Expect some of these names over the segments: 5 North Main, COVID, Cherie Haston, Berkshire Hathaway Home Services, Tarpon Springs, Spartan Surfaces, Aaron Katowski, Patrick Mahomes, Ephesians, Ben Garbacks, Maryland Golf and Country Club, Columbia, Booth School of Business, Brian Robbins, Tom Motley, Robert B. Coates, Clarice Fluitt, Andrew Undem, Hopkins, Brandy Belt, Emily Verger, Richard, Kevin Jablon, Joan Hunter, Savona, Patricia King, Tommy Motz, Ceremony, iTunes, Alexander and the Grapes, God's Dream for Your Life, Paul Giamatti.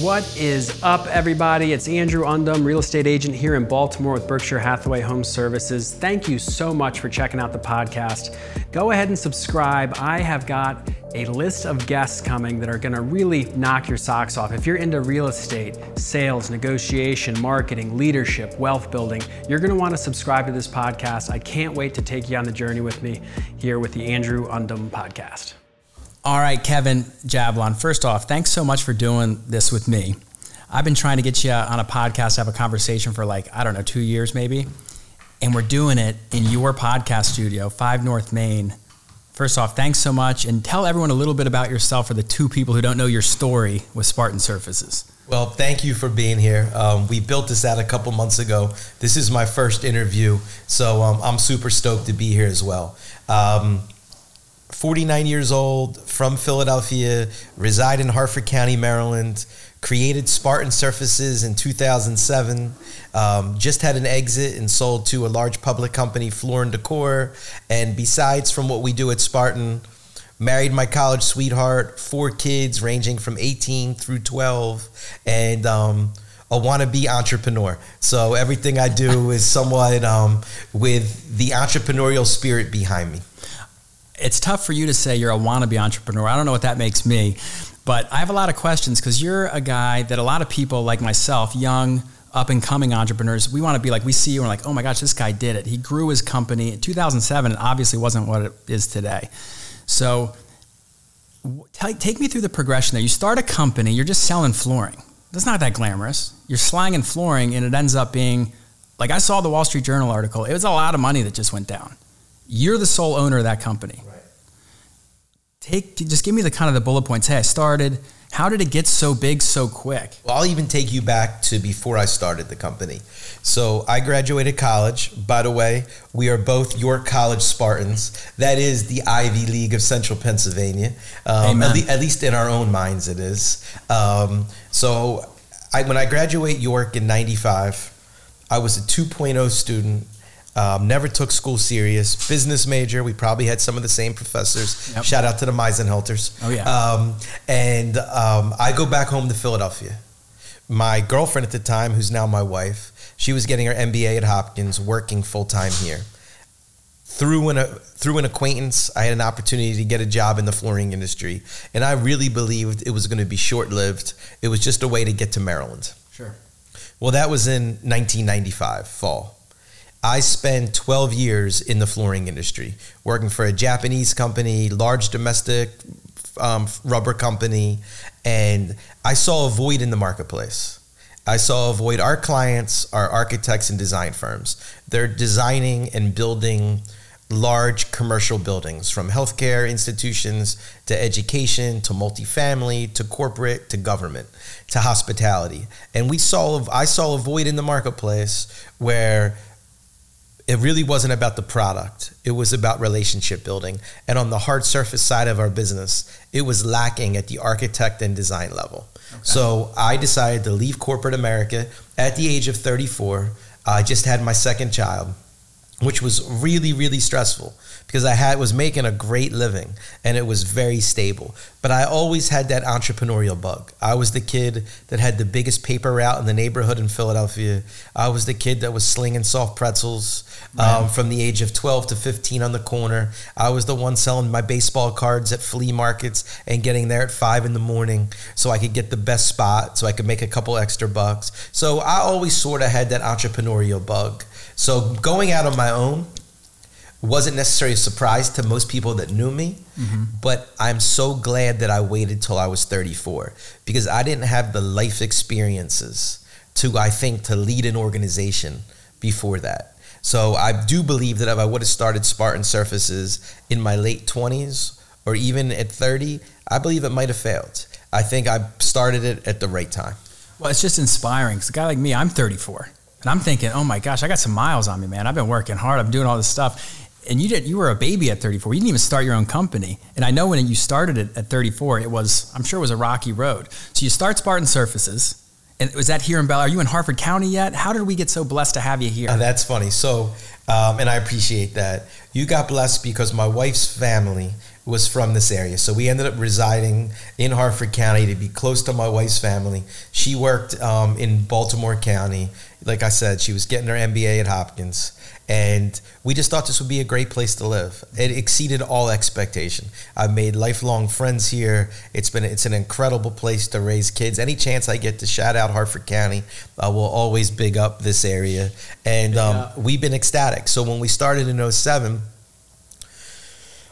What is up, everybody? It's Andrew Undem, real estate agent here in Baltimore with Berkshire Hathaway Home Services. Thank you so much for checking out the podcast. Go ahead and subscribe. I have got a list of guests coming that are gonna really knock your socks off. If you're into real estate, sales, negotiation, marketing, leadership, wealth building, you're gonna wanna subscribe to this podcast. I can't wait to take you on the journey with me here with the Andrew Undem podcast. All right, Kevin Jablon, first off, thanks so much for doing this with me. I've been trying to get you on a podcast, have a conversation for 2 years maybe, and we're doing it in your podcast studio, 5 North Main. First off, thanks so much, and tell everyone a little bit about yourself for the two people who don't know your story with Spartan Surfaces. Well, thank you for being here. We built this out a couple months ago. This is my first interview, so I'm super stoked to be here as well. 49 years old, from Philadelphia, reside in Harford County, Maryland, created Spartan Surfaces in 2007, just had an exit and sold to a large public company, Floor & Decor, and besides from what we do at Spartan, married my college sweetheart, 4 kids ranging from 18 through 12, and a wannabe entrepreneur. So everything I do is somewhat with the entrepreneurial spirit behind me. It's tough for you to say you're a wannabe entrepreneur. I don't know what that makes me, but I have a lot of questions because you're a guy that a lot of people like myself, young, up-and-coming entrepreneurs, we want to be like, we see you and we're like, oh my gosh, this guy did it. He grew his company in 2007 and obviously wasn't what it is today. So take me through the progression there. You start a company, you're just selling flooring. That's not that glamorous. You're slanging flooring and it ends up being, like I saw the Wall Street Journal article, it was a lot of money that just went down. You're the sole owner of that company. Right. Just give me the kind of the bullet points. Hey, I started. How did it get so big so quick? Well, I'll even take you back to before I started the company. So I graduated college. By the way, we are both York College Spartans. That is the Ivy League of Central Pennsylvania. At least in our own minds it is. When I graduate York in 95, I was a 2.0 student. Never took school serious. Business major. We probably had some of the same professors. Yep. Shout out to the Meisenhelters. Oh, yeah. I go back home to Philadelphia. My girlfriend at the time, who's now my wife, she was getting her MBA at Hopkins, working full-time here. Through an acquaintance, I had an opportunity to get a job in the flooring industry, and I really believed it was going to be short-lived. It was just a way to get to Maryland. Sure. Well, that was in 1995, fall. I spent 12 years in the flooring industry, working for a Japanese company, large domestic rubber company, and I saw a void in the marketplace. I saw a void. Our clients are architects and design firms. They're designing and building large commercial buildings, from healthcare institutions to education to multifamily to corporate to government to hospitality. And I saw a void in the marketplace where it really wasn't about the product. It was about relationship building. And on the hard surface side of our business, it was lacking at the architect and design level. Okay. So I decided to leave corporate America at the age of 34. I just had my second child, which was really, really stressful because I was making a great living and it was very stable. But I always had that entrepreneurial bug. I was the kid that had the biggest paper route in the neighborhood in Philadelphia. I was the kid that was slinging soft pretzels from the age of 12 to 15 on the corner. I was the one selling my baseball cards at flea markets and getting there at 5 a.m. so I could get the best spot, so I could make a couple extra bucks. So I always sort of had that entrepreneurial bug. So going out on my own wasn't necessarily a surprise to most people that knew me, but I'm so glad that I waited till I was 34 because I didn't have the life experiences to lead an organization before that. So I do believe that if I would have started Spartan Surfaces in my late 20s or even at 30, I believe it might have failed. I think I started it at the right time. Well, it's just inspiring because a guy like me, I'm 34. And I'm thinking, oh my gosh, I got some miles on me, man. I've been working hard. I'm doing all this stuff. And you were a baby at 34. You didn't even start your own company. And I know when you started it at 34, I'm sure it was a rocky road. So you start Spartan Surfaces. And was that here in Are you in Harford County yet? How did we get so blessed to have you here? That's funny. So, and I appreciate that. You got blessed because my wife's family was from this area. So we ended up residing in Harford County to be close to my wife's family. She worked in Baltimore County. Like I said, she was getting her MBA at Hopkins. And we just thought this would be a great place to live. It exceeded all expectation. I've made lifelong friends here. It's an incredible place to raise kids. Any chance I get to shout out Harford County, I will always big up this area. And we've been ecstatic. So when we started in 2007,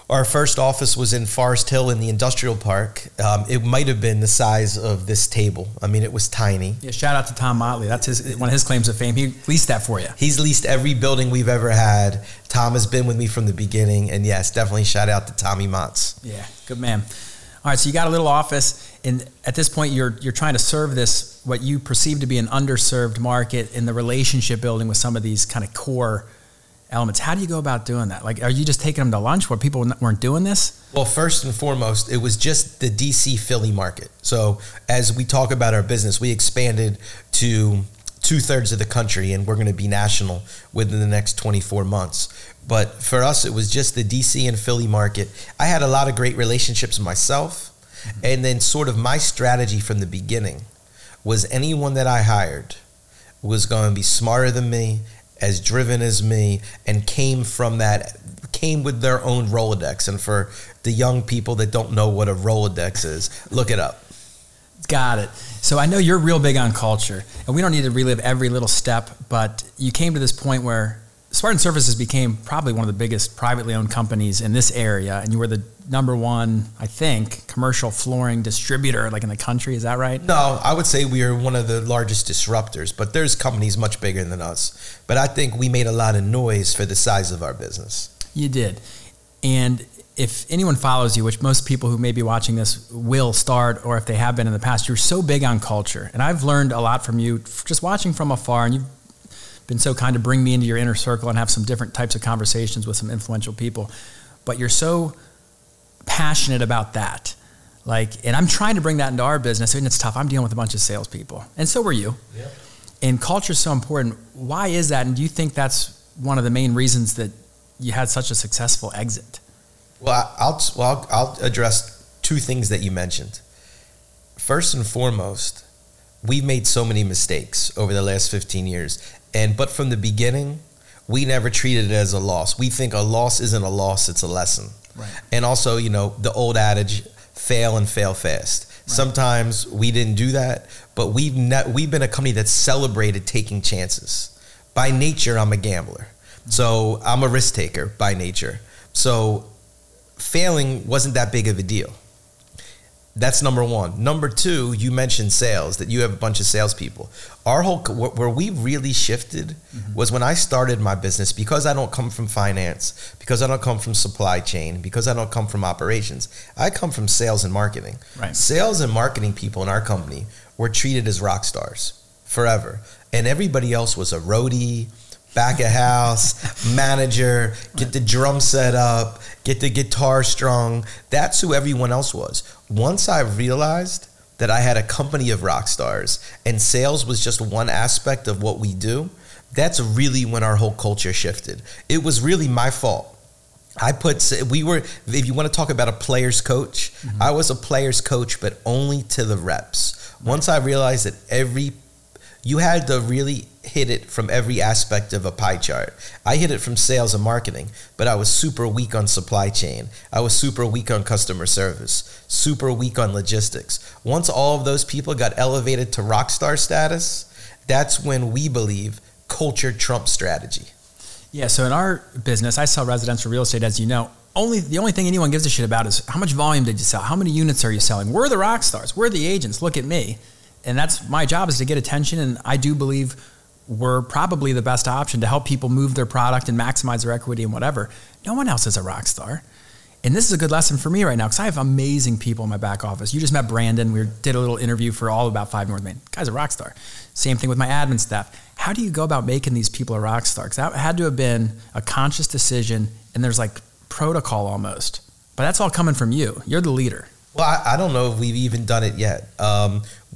our first office was in Forest Hill in the industrial park. It might have been the size of this table. I mean, it was tiny. Yeah, shout out to Tom Motley. That's one of his claims of fame. He leased that for you. He's leased every building we've ever had. Tom has been with me from the beginning. And yes, definitely shout out to Tommy Motz. Yeah, good man. All right, so you got a little office. And at this point, you're trying to serve this, what you perceive to be an underserved market, in the relationship building with some of these kind of core elements. How do you go about doing that? Like, are you just taking them to lunch where people weren't doing this? Well, first and foremost, it was just the DC Philly market. So as we talk about our business, we expanded to 2/3 of the country, and we're going to be national within the next 24 months. But for us, it was just the DC and Philly market. I had a lot of great relationships myself. Mm-hmm. And then sort of my strategy from the beginning was anyone that I hired was going to be smarter than me, as driven as me, and came with their own Rolodex. And for the young people that don't know what a Rolodex is, look it up. Got it. So I know you're real big on culture, and we don't need to relive every little step, but you came to this point where Spartan Surfaces became probably one of the biggest privately owned companies in this area, and you were the number 1, I think, commercial flooring distributor, like in the country. Is that right? No, I would say we are one of the largest disruptors, but there's companies much bigger than us. But I think we made a lot of noise for the size of our business. You did. And if anyone follows you, which most people who may be watching this will start, or if they have been in the past, you're so big on culture. And I've learned a lot from you just watching from afar, and you've been so kind to bring me into your inner circle and have some different types of conversations with some influential people. But you're so passionate about that. Like, and I'm trying to bring that into our business, and it's tough. I'm dealing with a bunch of salespeople, and so were you. Yeah. And culture is so important. Why is that? And do you think that's one of the main reasons that you had such a successful exit? Well, I'll address two things that you mentioned. First and foremost, we've made so many mistakes over the last 15 years. But from the beginning, we never treated it as a loss. We think a loss isn't a loss, it's a lesson. Right. And also, you know, the old adage, fail and fail fast. Right. Sometimes we didn't do that, but we've been a company that celebrated taking chances. By nature, I'm a gambler. Mm-hmm. So I'm a risk taker by nature. So failing wasn't that big of a deal. That's number one. Number two, you mentioned sales, that you have a bunch of salespeople. Where we really shifted was when I started my business, because I don't come from finance, because I don't come from supply chain, because I don't come from operations. I come from sales and marketing. Right. Sales and marketing people in our company were treated as rock stars forever. And everybody else was a roadie, back of house, manager, get the drum set up, get the guitar strung. That's who everyone else was. Once I realized that I had a company of rock stars and sales was just one aspect of what we do, that's really when our whole culture shifted. It was really my fault. If you want to talk about a player's coach, I was a player's coach, but only to the reps. Once I realized that you had to really hit it from every aspect of a pie chart. I hit it from sales and marketing, but I was super weak on supply chain. I was super weak on customer service, super weak on logistics. Once all of those people got elevated to rock star status, that's when we believe culture trumps strategy. Yeah, so in our business, I sell residential real estate, as you know. The only thing anyone gives a shit about is how much volume did you sell? How many units are you selling? We're the rock stars. We're the agents. Look at me. And that's my job, is to get attention. And I do believe we're probably the best option to help people move their product and maximize their equity and whatever. No one else is a rock star. And this is a good lesson for me right now, because I have amazing people in my back office. You just met Brandon. We did a little interview for all about 5 North Main. Guy's a rock star. Same thing with my admin staff. How do you go about making these people a rock star? Because that had to have been a conscious decision, and there's like protocol almost. But that's all coming from you. You're the leader. Well, I don't know if we've even done it yet.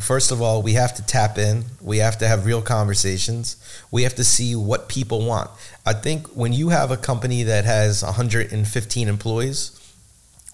First of all, we have to tap in. We have to have real conversations. We have to see what people want. I think when you have a company that has 115 employees,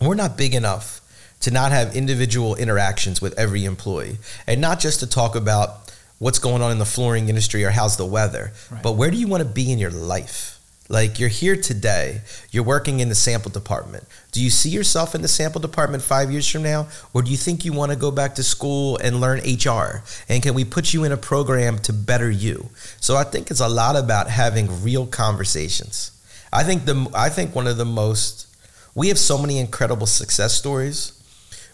We're not big enough to not have individual interactions with every employee, and not just to talk about what's going on in the flooring industry or how's the weather, right, but where do you want to be in your life? Like, you're here today, you're working in the sample department. Do you see yourself in the sample department 5 years from now? Or do you think you want to go back to school and learn HR? And can we put you in a program to better you? So I think it's a lot about having real conversations. I think one of the most, we have so many incredible success stories,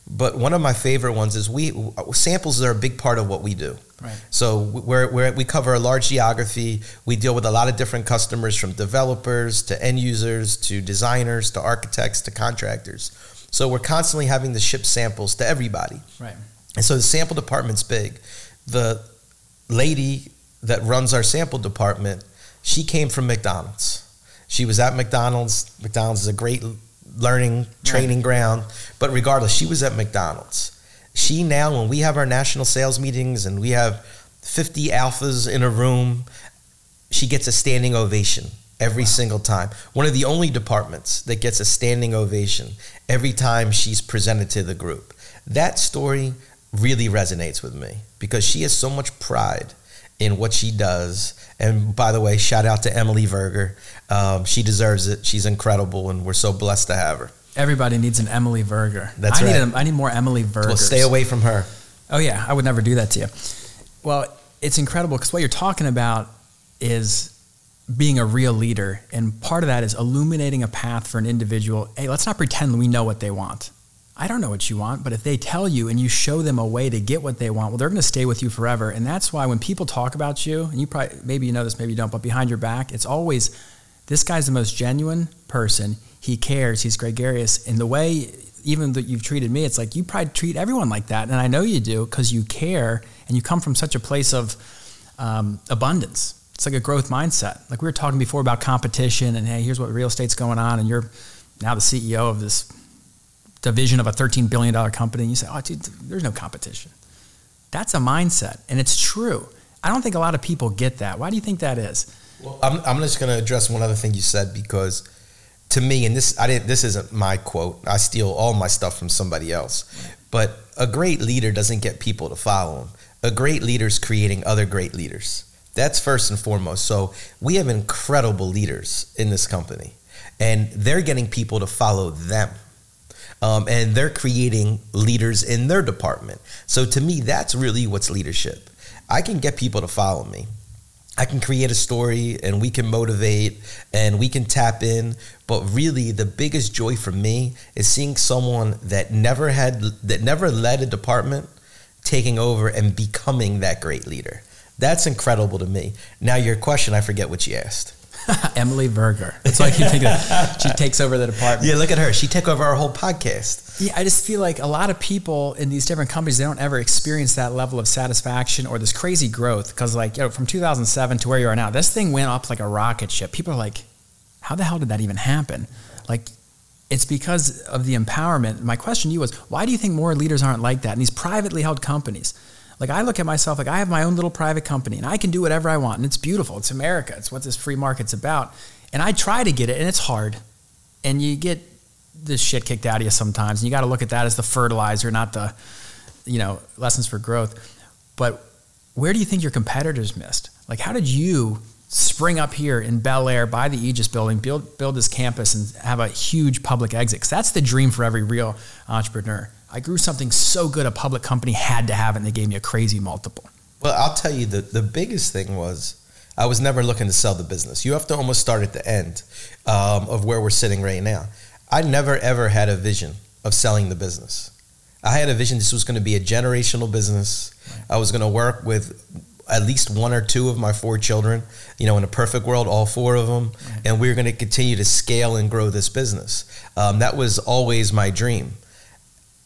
but one of my favorite ones is samples are a big part of what we do. Right. So we cover a large geography. We deal with a lot of different customers, from developers to end users to designers to architects to contractors. So we're constantly having to ship samples to everybody. Right. And so the sample department's big. The lady that runs our sample department, she came from McDonald's. She was at McDonald's. McDonald's is a great learning, training ground. But regardless, she was at McDonald's. She now, when we have our national sales meetings and we have 50 alphas in a room, she gets a standing ovation every single time. One of the only departments that gets a standing ovation every time she's presented to the group. That story really resonates with me because she has so much pride in what she does. And by the way, shout out to Emily Verger. She deserves it. She's incredible, and we're so blessed to have her. Everybody needs an Emily Verger. That's right. I need more Emily Vergers. Well, stay away from her. Oh, yeah. I would never do that to you. Well, it's incredible because what you're talking about is being a real leader, and part of that is illuminating a path for an individual. Hey, let's not pretend we know what they want. I don't know what you want, but if they tell you and you show them a way to get what they want, well, they're going to stay with you forever. And that's why when people talk about you, and you probably, maybe you know this, maybe you don't, but behind your back, it's always, this guy's the most genuine person. He cares. He's gregarious. And the way even that you've treated me, it's like you probably treat everyone like that. And I know you do because you care and you come from such a place of abundance. It's like a growth mindset. Like we were talking before about competition and, hey, here's what real estate's going on. And you're now the CEO of this division of a $13 billion company, and you say, oh, dude, there's no competition. That's a mindset, and it's true. I don't think a lot of people get that. Why do you think that is? Well, I'm just going to address one other thing you said, because to me, and this isn't my quote. I steal all my stuff from somebody else. But a great leader doesn't get people to follow him. A great leader's creating other great leaders. That's first and foremost. So we have incredible leaders in this company, and they're getting people to follow them. And they're creating leaders in their department. So to me, that's really what's leadership. I can get people to follow me. I can create a story, and we can motivate, and we can tap in. But really, the biggest joy for me is seeing someone that never led a department taking over and becoming that great leader. That's incredible to me. Now, your question, I forget what you asked. Emily Verger. It's like you think of, she takes over the department. Yeah, look at her. She took over our whole podcast. Yeah, I just feel like a lot of people in these different companies, they don't ever experience that level of satisfaction or this crazy growth. Because like, you know, from 2007 to where you are now, this thing went up like a rocket ship. People are like, how the hell did that even happen? Like, it's because of the empowerment. My question to you was, why do you think more leaders aren't like that in these privately held companies? Like, I look at myself, like I have my own little private company and I can do whatever I want, and it's beautiful. It's America. It's what this free market's about. And I try to get it, and it's hard. And you get this shit kicked out of you sometimes, and you got to look at that as the fertilizer, not the, you know, lessons for growth. But where do you think your competitors missed? Like, how did you spring up here in Bel Air by the Aegis building, build this campus and have a huge public exit? Because that's the dream for every real entrepreneur. I grew something so good a public company had to have it, and they gave me a crazy multiple. Well, I'll tell you, the biggest thing was I was never looking to sell the business. You have to almost start at the end of where we're sitting right now. I never, ever had a vision of selling the business. I had a vision this was going to be a generational business. Right. I was going to work with at least one or two of my four children, you know, in a perfect world, all four of them. Right. And we were going to continue to scale and grow this business. That was always my dream.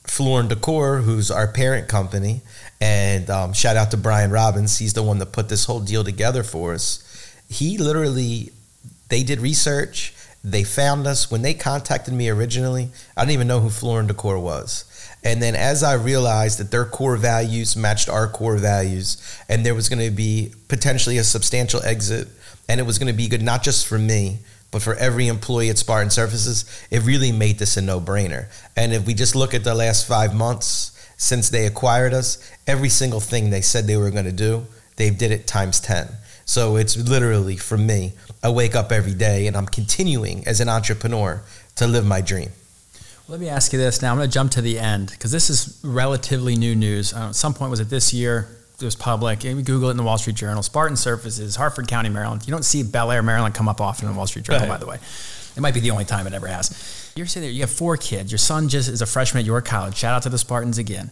Floor and Decor, who's our parent company, and shout out to Brian Robbins. He's the one that put this whole deal together for us. He literally, they did research. They found us. When they contacted me originally, I didn't even know who Floor and Decor was. And then as I realized that their core values matched our core values, and there was going to be potentially a substantial exit, and it was going to be good not just for me, But for every employee at Spartan Surfaces, it really made this a no-brainer. And if we just look at the last 5 months since they acquired us, every single thing they said they were going to do, they did it times 10. So it's literally, for me, I wake up every day and I'm continuing as an entrepreneur to live my dream. Let me ask you this now. I'm going to jump to the end because this is relatively new news. At some point, was it this year? It was public. You Google it in the Wall Street Journal. Spartan Surfaces, Hartford County, Maryland. You don't see Bel Air, Maryland come up often in the Wall Street Journal, by the way. It might be the only time it ever has. You're sitting there, you have 4 kids. Your son just is a freshman at York College. Shout out to the Spartans again.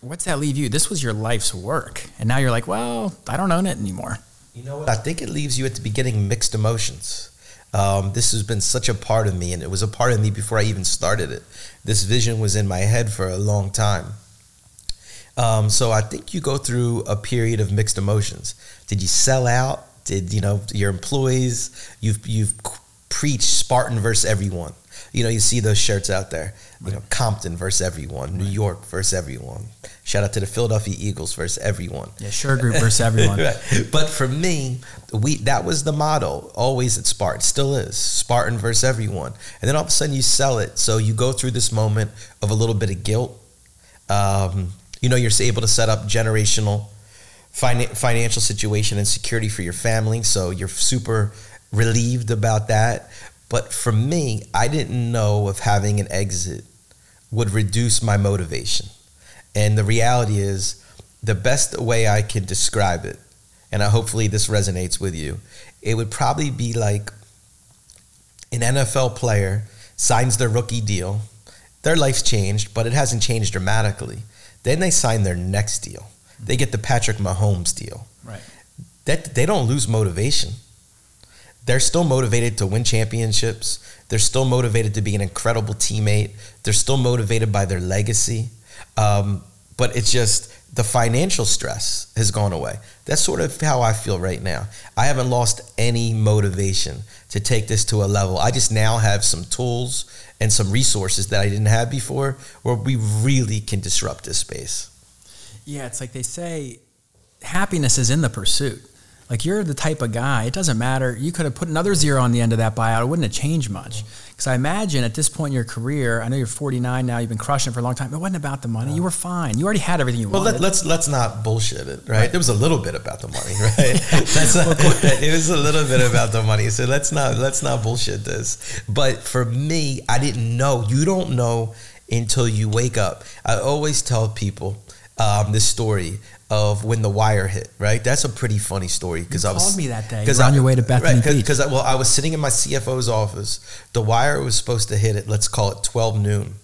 What's that leave you? This was your life's work. And now you're like, well, I don't own it anymore. You know what? I think it leaves you at the beginning mixed emotions. This has been such a part of me, and it was a part of me before I even started it. This vision was in my head for a long time. So I think you go through a period of mixed emotions. Did you sell out? Did you know your employees? You've preached Spartan versus everyone. You know, you see those shirts out there. You know, Compton versus everyone, New York versus everyone. Shout out to the Philadelphia Eagles versus everyone. Yeah, Shore Group versus everyone. Right. But for me, that was the motto always at Spartan, still is. Spartan versus everyone. And then all of a sudden you sell it. So you go through this moment of a little bit of guilt. You know, you're able to set up generational financial situation and security for your family. So you're super relieved about that. But for me, I didn't know if having an exit would reduce my motivation. And the reality is, the best way I can describe it, and hopefully this resonates with you, it would probably be like an NFL player signs their rookie deal. Their life's changed, but it hasn't changed dramatically. Then they sign their next deal. They get the Patrick Mahomes deal. Right. That they don't lose motivation. They're still motivated to win championships. They're still motivated to be an incredible teammate. They're still motivated by their legacy. But it's just the financial stress has gone away. That's sort of how I feel right now. I haven't lost any motivation to take this to a level. I just now have some tools and some resources that I didn't have before where we really can disrupt this space. Yeah, it's like they say, happiness is in the pursuit. Like, you're the type of guy, it doesn't matter. You could have put another zero on the end of that buyout. It wouldn't have changed much. Because I imagine at this point in your career, I know you're 49 now, you've been crushing it for a long time. It wasn't about the money. You were fine. You already had everything you wanted. Well, let's not bullshit it, right? There was a little bit about the money, right? It was a little bit about the money. So let's not bullshit this. But for me, I didn't know. You don't know until you wake up. I always tell people this story of when The Wire hit, right? That's a pretty funny story because I was called me that day. You were on your way to Bethany Beach. Because I was sitting in my CFO's office. The Wire was supposed to hit at, let's call it 12 noon.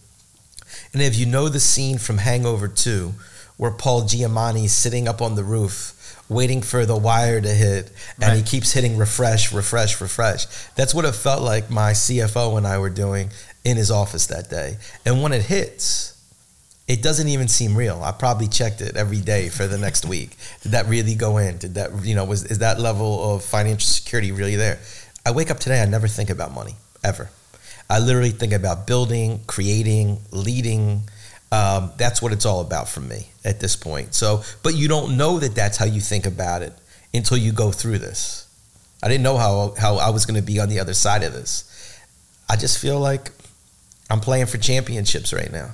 And if you know the scene from Hangover 2, where Paul Giamatti is sitting up on the roof waiting for The Wire to hit, and He keeps hitting refresh, refresh, refresh. That's what it felt like my CFO and I were doing in his office that day. And when it hits, it doesn't even seem real. I probably checked it every day for the next week. Did that really go in? Did that, is that level of financial security really there? I wake up today, I never think about money, ever. I literally think about building, creating, leading. That's what it's all about for me at this point. So, but you don't know that that's how you think about it until you go through this. I didn't know how I was going to be on the other side of this. I just feel like I'm playing for championships right now.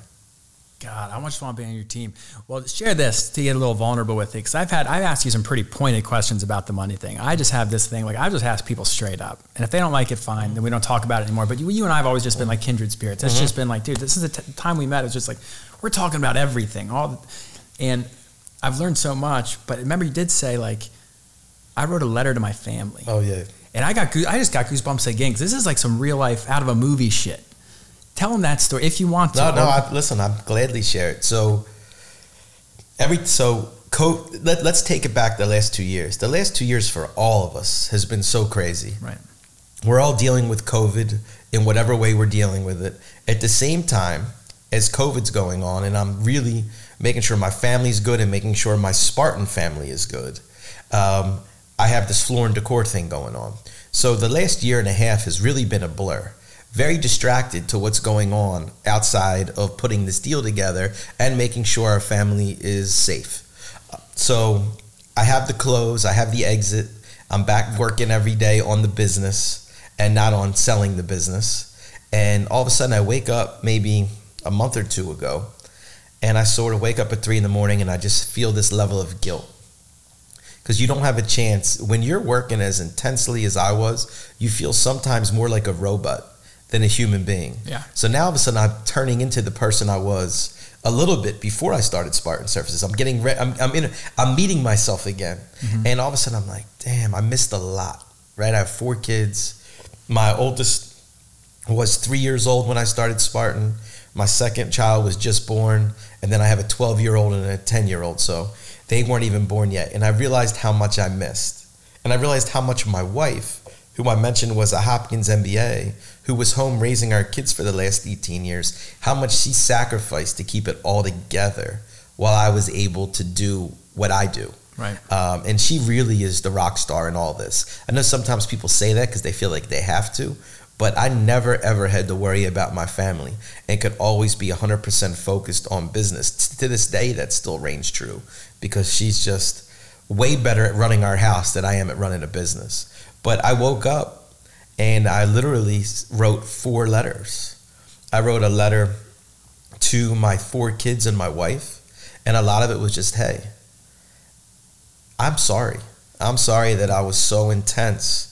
God, I just want to be on your team. Well, share this to get a little vulnerable with it, because I've asked you some pretty pointed questions about the money thing. I just have this thing, like, I just ask people straight up. And if they don't like it, fine, then we don't talk about it anymore. But you and I have always just been like kindred spirits. It's just been like, dude, this is the time we met. It's just like, we're talking about everything. And I've learned so much. But remember, you did say, like, I wrote a letter to my family. Oh, yeah. And I just got goosebumps again, because this is like some real life out of a movie shit. Tell them that story if you want to. Listen, I'm gladly share it. Let's take it back the last 2 years. The last 2 years for all of us has been so crazy. Right. We're all dealing with COVID in whatever way we're dealing with it. At the same time as COVID's going on, and I'm really making sure my family's good and making sure my Spartan family is good, I have this floor and decor thing going on. So the last year and a half has really been a blur. Very distracted to what's going on outside of putting this deal together and making sure our family is safe. So I have the close, I have the exit, I'm back working every day on the business, and not on selling the business. And all of a sudden I wake up maybe a month or two ago, and I sort of wake up at 3 a.m. and I just feel this level of guilt. Because you don't have a chance. When you're working as intensely as I was, you feel sometimes more like a robot than a human being. Yeah. So now all of a sudden I'm turning into the person I was a little bit before I started Spartan Surfaces. I'm getting I'm meeting myself again. Mm-hmm. And all of a sudden I'm like, damn, I missed a lot, right? I have 4 kids. My oldest was 3 years old when I started Spartan. My second child was just born. And then I have a 12-year-old and a 10-year-old. So they weren't even born yet. And I realized how much I missed. And I realized how much my wife, who I mentioned was a Hopkins MBA, who was home raising our kids for the last 18 years, how much she sacrificed to keep it all together while I was able to do what I do. Right. And she really is the rock star in all this. I know sometimes people say that because they feel like they have to. But I never, ever had to worry about my family and could always be 100% focused on business. To this day, that still reigns true because she's just way better at running our house than I am at running a business. But I woke up and I literally wrote 4 letters. I wrote a letter to my 4 kids and my wife, and a lot of it was just, hey, I'm sorry. I'm sorry that I was so intense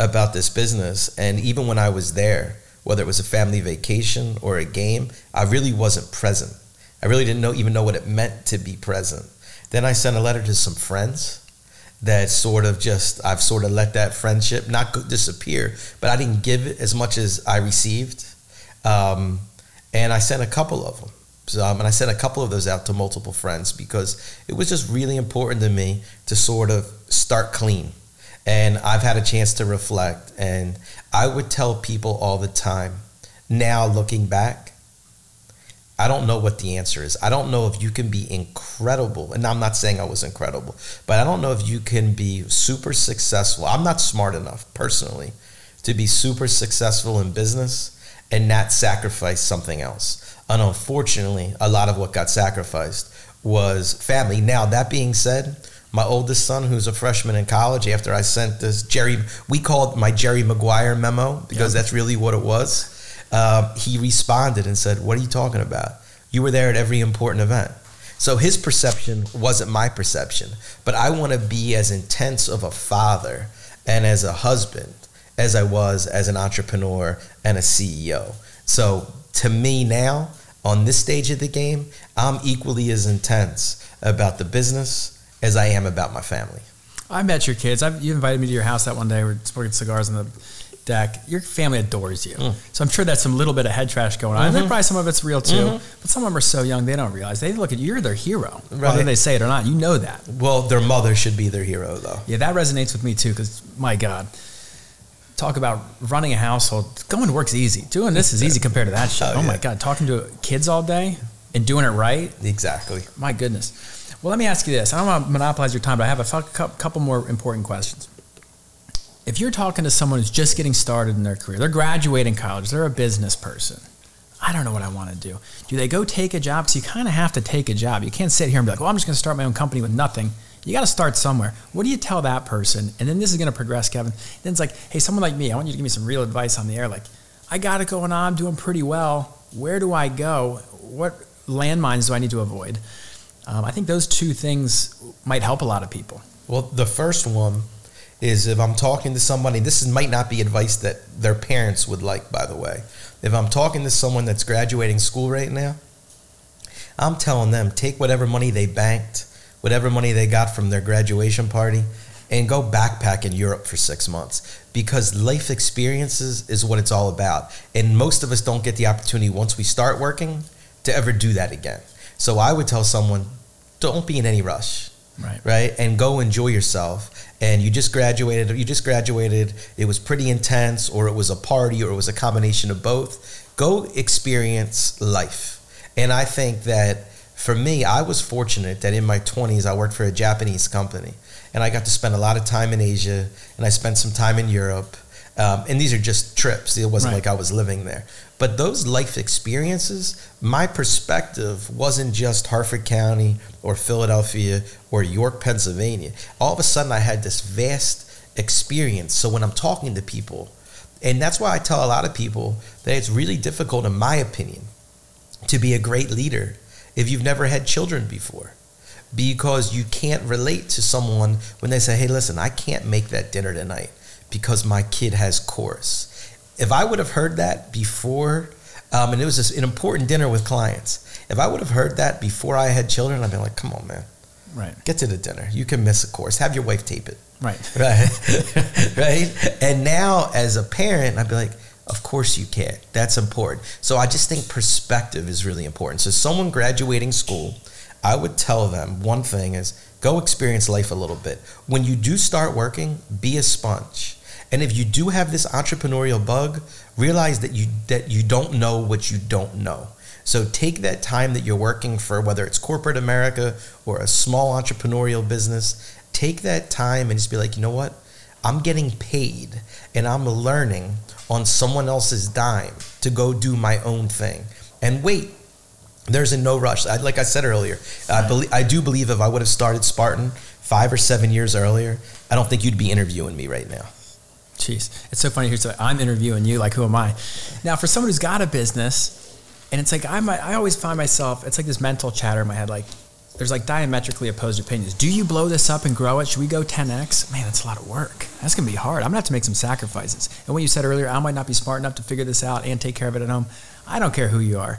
about this business. And even when I was there, whether it was a family vacation or a game, I really wasn't present. I really didn't even know what it meant to be present. Then I sent a letter to some friends that I've sort of let that friendship not disappear, but I didn't give it as much as I received. And I sent a couple of them. And I sent a couple of those out to multiple friends because it was just really important to me to sort of start clean. And I've had a chance to reflect. And I would tell people all the time, now looking back, I don't know what the answer is. I don't know if you can be incredible. And I'm not saying I was incredible, but I don't know if you can be super successful. I'm not smart enough personally to be super successful in business and not sacrifice something else. And unfortunately, a lot of what got sacrificed was family. Now, that being said, my oldest son, who's a freshman in college, after I sent this we call it my Jerry Maguire memo because that's really what it was. He responded and said, what are you talking about? You were there at every important event. So his perception wasn't my perception, but I want to be as intense of a father and as a husband as I was as an entrepreneur and a CEO. So to me now, on this stage of the game, I'm equally as intense about the business as I am about my family. I met your kids. You invited me to your house that one day. We're smoking cigars on the deck. Your family adores you. Mm. So I'm sure that's some little bit of head trash going on. Mm-hmm. And probably some of it's real too. Mm-hmm. But some of them are so young, they don't realize. They look at you, you're their hero. Right. Whether they say it or not, you know that. Well, their mother should be their hero though. Yeah, that resonates with me too because, my God, talk about running a household. Going to work's easy. Doing this is easy compared to that shit. Oh, my God. Talking to kids all day and doing it right. Exactly. My goodness. Well, let me ask you this. I don't want to monopolize your time, but I have a couple more important questions. If you're talking to someone who's just getting started in their career, they're graduating college, they're a business person. I don't know what I want to do. Do they go take a job? Because you kind of have to take a job. You can't sit here and be like, well, I'm just going to start my own company with nothing. You got to start somewhere. What do you tell that person? And then this is going to progress, Kevin. And then it's like, hey, someone like me, I want you to give me some real advice on the air. Like, I got it going on. I'm doing pretty well. Where do I go? What landmines do I need to avoid? I think those two things might help a lot of people. Well, the first one is if I'm talking to somebody, this might not be advice that their parents would like, by the way. If I'm talking to someone that's graduating school right now, I'm telling them take whatever money they banked, whatever money they got from their graduation party, and go backpack in Europe for 6 months because life experiences is what it's all about. And most of us don't get the opportunity once we start working to ever do that again. So I would tell someone, don't be in any rush, right? And go enjoy yourself. And you just graduated, it was pretty intense, or it was a party, or it was a combination of both. Go experience life. And I think that for me, I was fortunate that in my 20s, I worked for a Japanese company. And I got to spend a lot of time in Asia, and I spent some time in Europe. And these are just trips. It wasn't like I was living there. But those life experiences, my perspective wasn't just Harford County or Philadelphia or York, Pennsylvania. All of a sudden, I had this vast experience. So when I'm talking to people, And that's why I tell a lot of people that it's really difficult, in my opinion, to be a great leader if you've never had children before, because you can't relate to someone when they say, hey, listen, I can't make that dinner tonight because my kid has chorus. If I would have heard that before, and it was just an important dinner with clients, if I would have heard that before I had children, I'd be like, come on, man. Right. Get to the dinner. You can miss a course. Have your wife tape it. Right. Right. Right. And now as a parent, I'd be like, of course you can. That's important. So I just think perspective is really important. So someone graduating school, I would tell them one thing is go experience life a little bit. When you do start working, be a sponge. And if you do have this entrepreneurial bug, realize that you don't know what you don't know. So take that time that you're working for, whether it's corporate America or a small entrepreneurial business, take that time and just be like, you know what? I'm getting paid and I'm learning on someone else's dime to go do my own thing. And wait, there's a no rush. Like I said earlier, right. I do believe if I would have started Spartan 5 or 7 years earlier, I don't think you'd be interviewing me right now. Jeez, it's so funny. Here, so I'm interviewing you. Like, who am I? Now, for someone who's got a business, and it's like I always find myself, it's like this mental chatter in my head, like there's like diametrically opposed opinions. Do you blow this up and grow it? Should we go 10x? Man, that's a lot of work. That's going to be hard. I'm going to have to make some sacrifices. And what you said earlier, I might not be smart enough to figure this out and take care of it at home. I don't care who you are.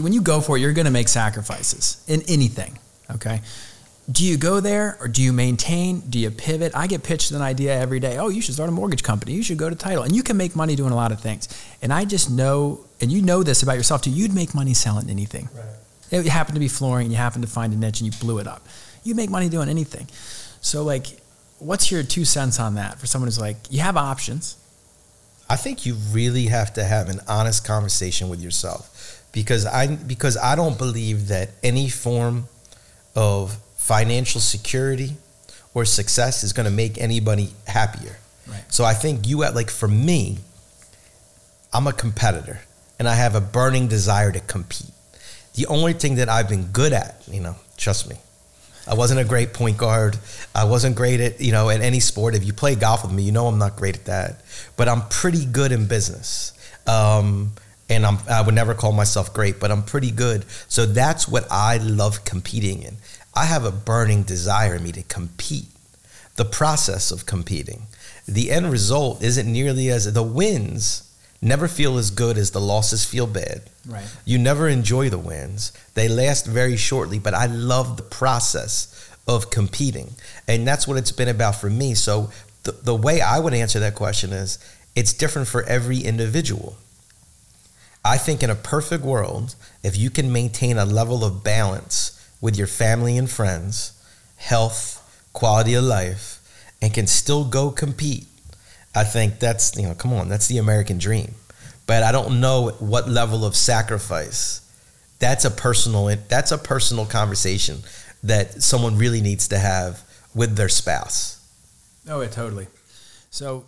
When you go for it, you're going to make sacrifices in anything, okay? Do you go there or do you maintain? Do you pivot? I get pitched an idea every day. Oh, you should start a mortgage company. You should go to title. And you can make money doing a lot of things. And I just know, and you know this about yourself too, you'd make money selling anything. Right. It happened to be flooring and you happened to find a niche and you blew it up. You make money doing anything. So like, what's your 2 cents on that for someone who's like, you have options? I think you really have to have an honest conversation with yourself because I don't believe that any form of financial security or success is going to make anybody happier. Right. So I think for me, I'm a competitor and I have a burning desire to compete. The only thing that I've been good at, trust me, I wasn't a great point guard. I wasn't great at, at any sport. If you play golf with me, I'm not great at that, but I'm pretty good in business. And I would never call myself great, but I'm pretty good. So that's what I love competing in. I have a burning desire in me to compete. The process of competing, the end result isn't nearly as the wins never feel as good as the losses feel bad. Right. You never enjoy the wins. They last very shortly, but I love the process of competing. And that's what it's been about for me. So the way I would answer that question is it's different for every individual. I think in a perfect world, if you can maintain a level of balance with your family and friends, health, quality of life, and can still go compete, I think that's, that's the American dream. But I don't know what level of sacrifice. That's a personal conversation that someone really needs to have with their spouse. Oh, yeah, totally. So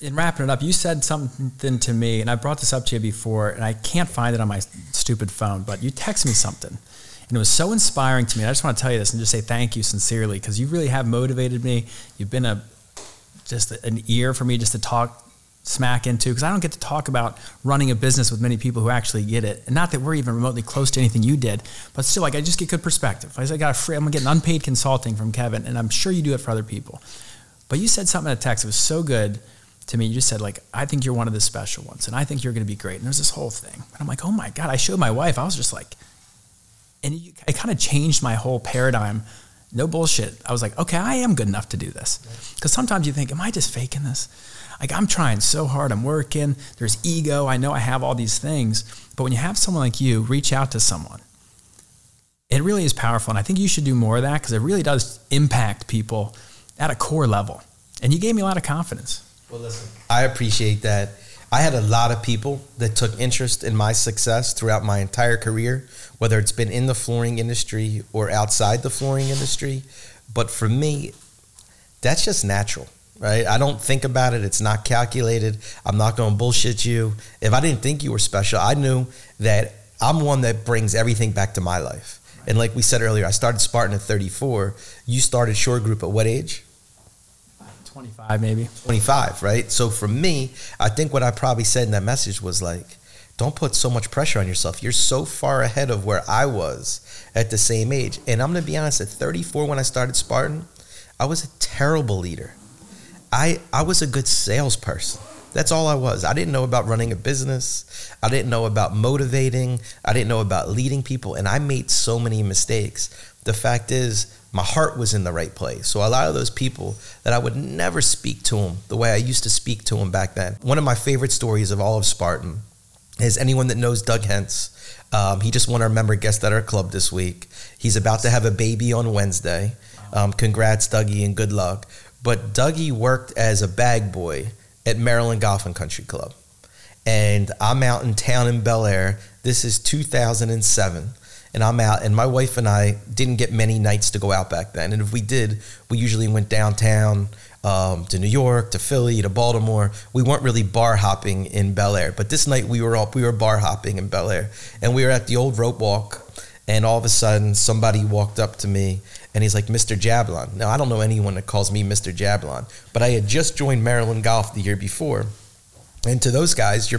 in wrapping it up, you said something to me, and I brought this up to you before, and I can't find it on my stupid phone, but you text me something. And it was so inspiring to me. And I just want to tell you this and just say thank you sincerely because you really have motivated me. You've been an ear for me just to talk smack into because I don't get to talk about running a business with many people who actually get it. And not that we're even remotely close to anything you did, but still, I just get good perspective. I'm going to get an unpaid consulting from Kevin, and I'm sure you do it for other people. But you said something in a text that was so good to me. You just said, I think you're one of the special ones, and I think you're going to be great. And there's this whole thing. And I'm like, oh, my God. I showed my wife. I was just like... And it kind of changed my whole paradigm. No bullshit. I was like, okay, I am good enough to do this. Because sometimes you think, am I just faking this? I'm trying so hard. I'm working. There's ego. I know I have all these things. But when you have someone like you reach out to someone, it really is powerful. And I think you should do more of that because it really does impact people at a core level. And you gave me a lot of confidence. Well, listen, I appreciate that. I had a lot of people that took interest in my success throughout my entire career, whether it's been in the flooring industry or outside the flooring industry. But for me, that's just natural, right? I don't think about it. It's not calculated. I'm not going to bullshit you. If I didn't think you were special, I knew that I'm one that brings everything back to my life. And like we said earlier, I started Spartan at 34. You started Shore Group at what age? 25 maybe. 25, right? So for me, I think what I probably said in that message was like, don't put so much pressure on yourself. You're so far ahead of where I was at the same age. And I'm going to be honest, at 34 when I started Spartan, I was a terrible leader. I was a good salesperson. That's all I was. I didn't know about running a business. I didn't know about motivating. I didn't know about leading people. And I made so many mistakes. The fact is, my heart was in the right place. So a lot of those people that I would never speak to them the way I used to speak to them back then. One of my favorite stories of all of Spartan is anyone that knows Doug Hentz. He just won our member guest at our club this week. He's about to have a baby on Wednesday. Congrats, Dougie, and good luck. But Dougie worked as a bag boy at Maryland Golf and Country Club. And I'm out in town in Bel Air. This is 2007. And I'm out, and my wife and I didn't get many nights to go out back then. And if we did, we usually went downtown to New York, to Philly, to Baltimore. We weren't really bar hopping in Bel Air. But this night we were bar hopping in Bel Air. And we were at the old rope walk. And all of a sudden, somebody walked up to me, and he's like, Mr. Jablon. Now, I don't know anyone that calls me Mr. Jablon, but I had just joined Maryland Golf the year before. And to those guys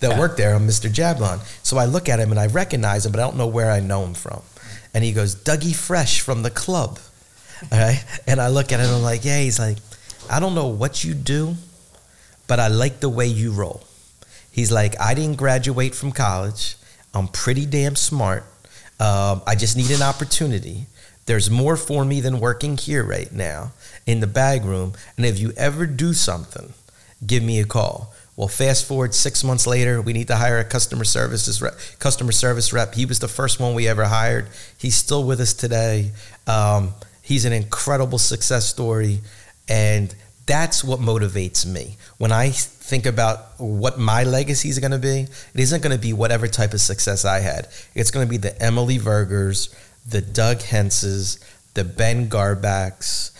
that work there, I'm Mr. Jablon. So I look at him, and I recognize him, but I don't know where I know him from. And he goes, Dougie Fresh from the club. All right? And I look at him, and I'm like, yeah. He's like, I don't know what you do, but I like the way you roll. He's like, I didn't graduate from college. I'm pretty damn smart. I just need an opportunity. There's more for me than working here right now in the bag room. And if you ever do something, give me a call. Well, fast forward 6 months later, we need to hire a customer service rep. He was the first one we ever hired. He's still with us today. He's an incredible success story. And that's what motivates me. When I think about what my legacy is going to be, it isn't going to be whatever type of success I had. It's going to be the Emily Vergers, the Doug Hentzes, the Ben Garbacks,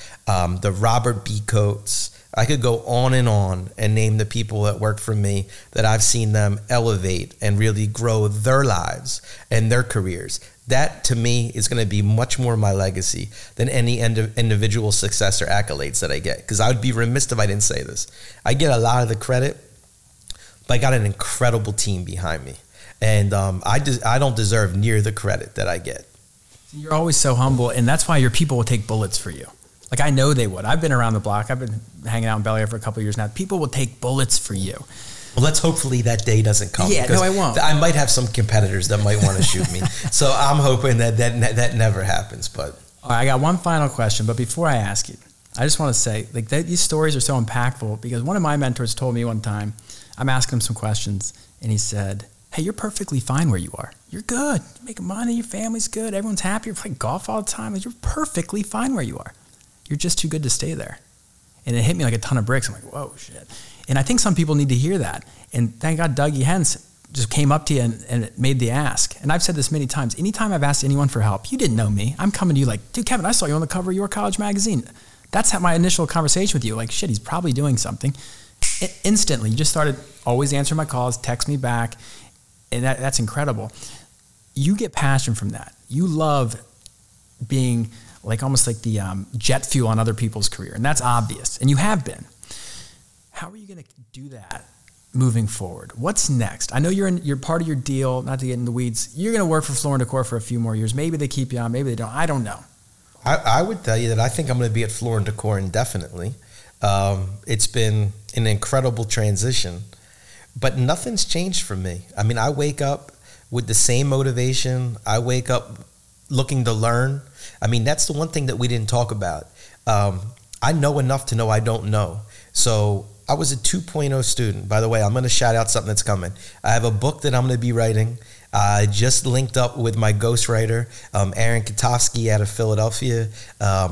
the Robert B. Coates. I could go on and name the people that work for me that I've seen them elevate and really grow their lives and their careers. That, to me, is going to be much more my legacy than any individual success or accolades that I get. Because I would be remiss if I didn't say this. I get a lot of the credit, but I got an incredible team behind me. And I don't deserve near the credit that I get. You're always so humble, and that's why your people will take bullets for you. Like, I know they would. I've been around the block. I've been hanging out in Bel Air for a couple of years now. People will take bullets for you. Well, let's hopefully that day doesn't come. Yeah, no, I won't. I might have some competitors that might want to shoot me. So I'm hoping that never happens. But all right, I got one final question. But before I ask you, I just want to say these stories are so impactful because one of my mentors told me one time, I'm asking him some questions, and he said, hey, you're perfectly fine where you are. You're good. You're making money. Your family's good. Everyone's happy. You're playing golf all the time. You're perfectly fine where you are. You're just too good to stay there. And it hit me like a ton of bricks. I'm like, whoa, shit. And I think some people need to hear that. And thank God Dougie Hentz just came up to you and made the ask. And I've said this many times. Anytime I've asked anyone for help, you didn't know me. I'm coming to you like, dude, Kevin, I saw you on the cover of York College magazine. That's how my initial conversation with you. Like, shit, he's probably doing something. Instantly, you just started always answering my calls, text me back. And that's incredible. You get passion from that. You love being like almost like the jet fuel on other people's career. And that's obvious. And you have been. How are you going to do that moving forward? What's next? I know you're part of your deal, not to get in the weeds. You're going to work for Floor & Decor for a few more years. Maybe they keep you on, maybe they don't. I don't know. I would tell you that I think I'm going to be at Floor & Decor indefinitely. It's been an incredible transition, but nothing's changed for me. I mean, I wake up with the same motivation. I wake up looking to learn. I mean, that's the one thing that we didn't talk about. I know enough to know I don't know. So I was a 2.0 student. By the way, I'm going to shout out something that's coming. I have a book that I'm going to be writing. I just linked up with my ghostwriter, Aaron Katowski out of Philadelphia,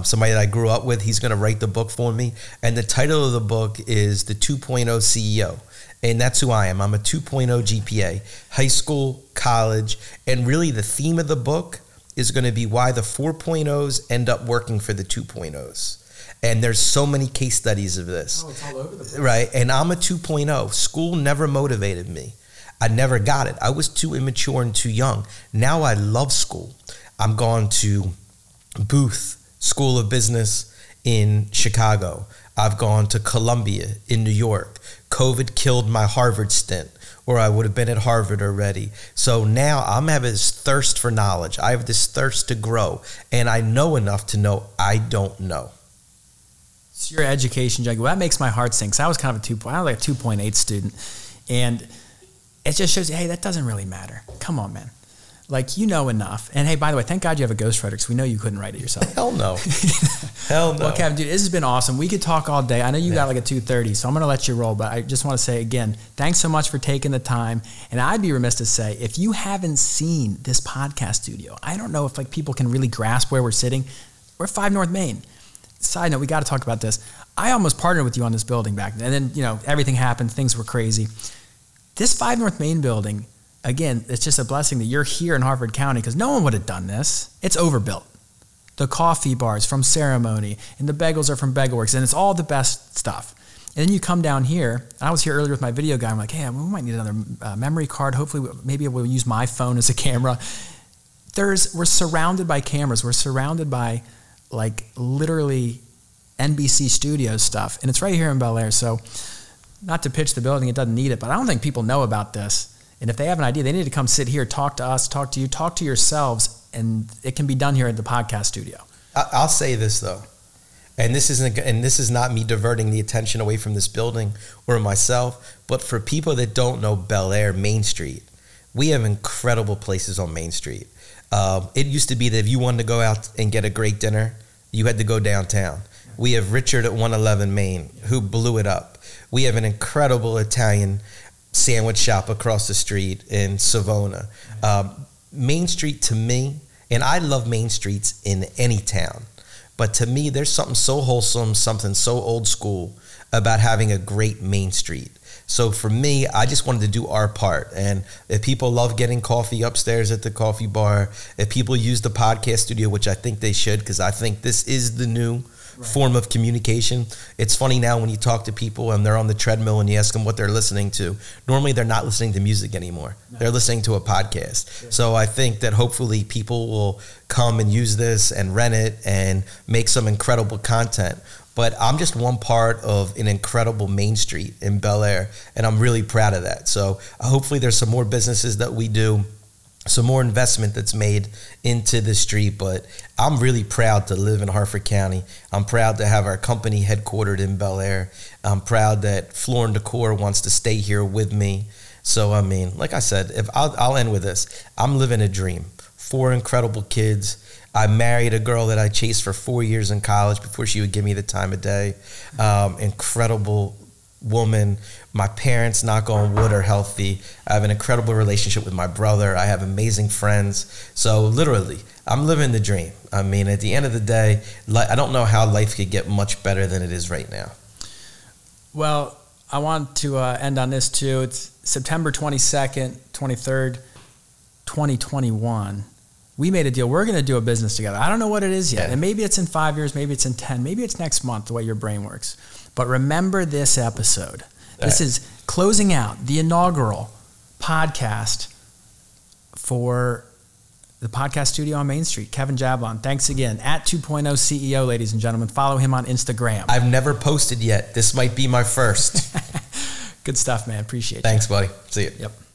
somebody that I grew up with. He's going to write the book for me. And the title of the book is The 2.0 CEO. And that's who I am. I'm a 2.0 GPA, high school, college. And really the theme of the book is going to be why the 4.0s end up working for the 2.0s. And there's so many case studies of this. Oh, it's all over the place. Right? And I'm a 2.0. School never motivated me. I never got it. I was too immature and too young. Now I love school. I'm going to Booth School of Business in Chicago. I've gone to Columbia in New York. COVID killed my Harvard stint, or I would have been at Harvard already. So now I'm having this thirst for knowledge. I have this thirst to grow, and I know enough to know I don't know. It's your education, Jackie. Well, that makes my heart sink. So I was kind of I was like a 2.8 student, and it just shows you, hey, that doesn't really matter. Come on, man. Like, you know enough. And, hey, by the way, thank God you have a ghostwriter because we know you couldn't write it yourself. Hell no. Hell no. Well, Kevin, dude, this has been awesome. We could talk all day. I know you got like a 2:30, so I'm going to let you roll. But I just want to say, again, thanks so much for taking the time. And I'd be remiss to say, if you haven't seen this podcast studio, I don't know if like people can really grasp where we're sitting. We're at 5 North Main. Side note, we got to talk about this. I almost partnered with you on this building back then. And then, you know, everything happened. Things were crazy. This 5 North Main building, again, it's just a blessing that you're here in Harford County because no one would have done this. It's overbuilt. The coffee bars from Ceremony and the bagels are from Bagel Works, and it's all the best stuff. And then you come down here. I was here earlier with my video guy. I'm like, hey, we might need another memory card. Hopefully, maybe we'll use my phone as a camera. We're surrounded by cameras. We're surrounded by, like, literally NBC Studios stuff, and it's right here in Bel Air. So not to pitch the building. It doesn't need it, but I don't think people know about this. And if they have an idea, they need to come sit here, talk to us, talk to you, talk to yourselves, and it can be done here at the podcast studio. I'll say this, though, and this is not me diverting the attention away from this building or myself, but for people that don't know Bel Air, Main Street, we have incredible places on Main Street. It used to be that if you wanted to go out and get a great dinner, you had to go downtown. We have Richard at 111 Main, who blew it up. We have an incredible Italian sandwich shop across the street in Savona. Main Street to me, and I love Main Streets in any town, but to me there's something so wholesome, something so old school about having a great Main Street. So for me, I just wanted to do our part. And if people love getting coffee upstairs at the coffee bar, if people use the podcast studio, which I think they should because I think this is the new form of communication. It's funny now when you talk to people and they're on the treadmill and you ask them what they're listening to. Normally they're not listening to music anymore. No. They're listening to a podcast. Yeah. So I think that hopefully people will come and use this and rent it and make some incredible content. But I'm just one part of an incredible Main Street in Bel Air, and I'm really proud of that. So hopefully there's some more businesses that we do, some more investment that's made into the street, but I'm really proud to live in Harford County. I'm proud to have our company headquartered in Bel Air. I'm proud that Floor & Decor wants to stay here with me. So, I mean, like I said, if I'll end with this. I'm living a dream. 4 incredible kids. I married a girl that I chased for 4 years in college before she would give me the time of day. Incredible woman. My parents, knock on wood, are healthy. I have an incredible relationship with my brother. I have amazing friends. So literally, I'm living the dream. I mean, at the end of the day, I don't know how life could get much better than it is right now. Well, I want to end on this too. It's September 22nd, 23rd, 2021. We made a deal. We're going to do a business together. I don't know what it is yet. And maybe it's in 5 years, maybe it's in 10, maybe it's next month, the way your brain works. But remember this episode. This is closing out the inaugural podcast for the podcast studio on Main Street. Kevin Jablon, thanks again. At 2.0 CEO, ladies and gentlemen. Follow him on Instagram. I've never posted yet. This might be my first. Good stuff, man. Appreciate it. Thanks, buddy. See you. Yep.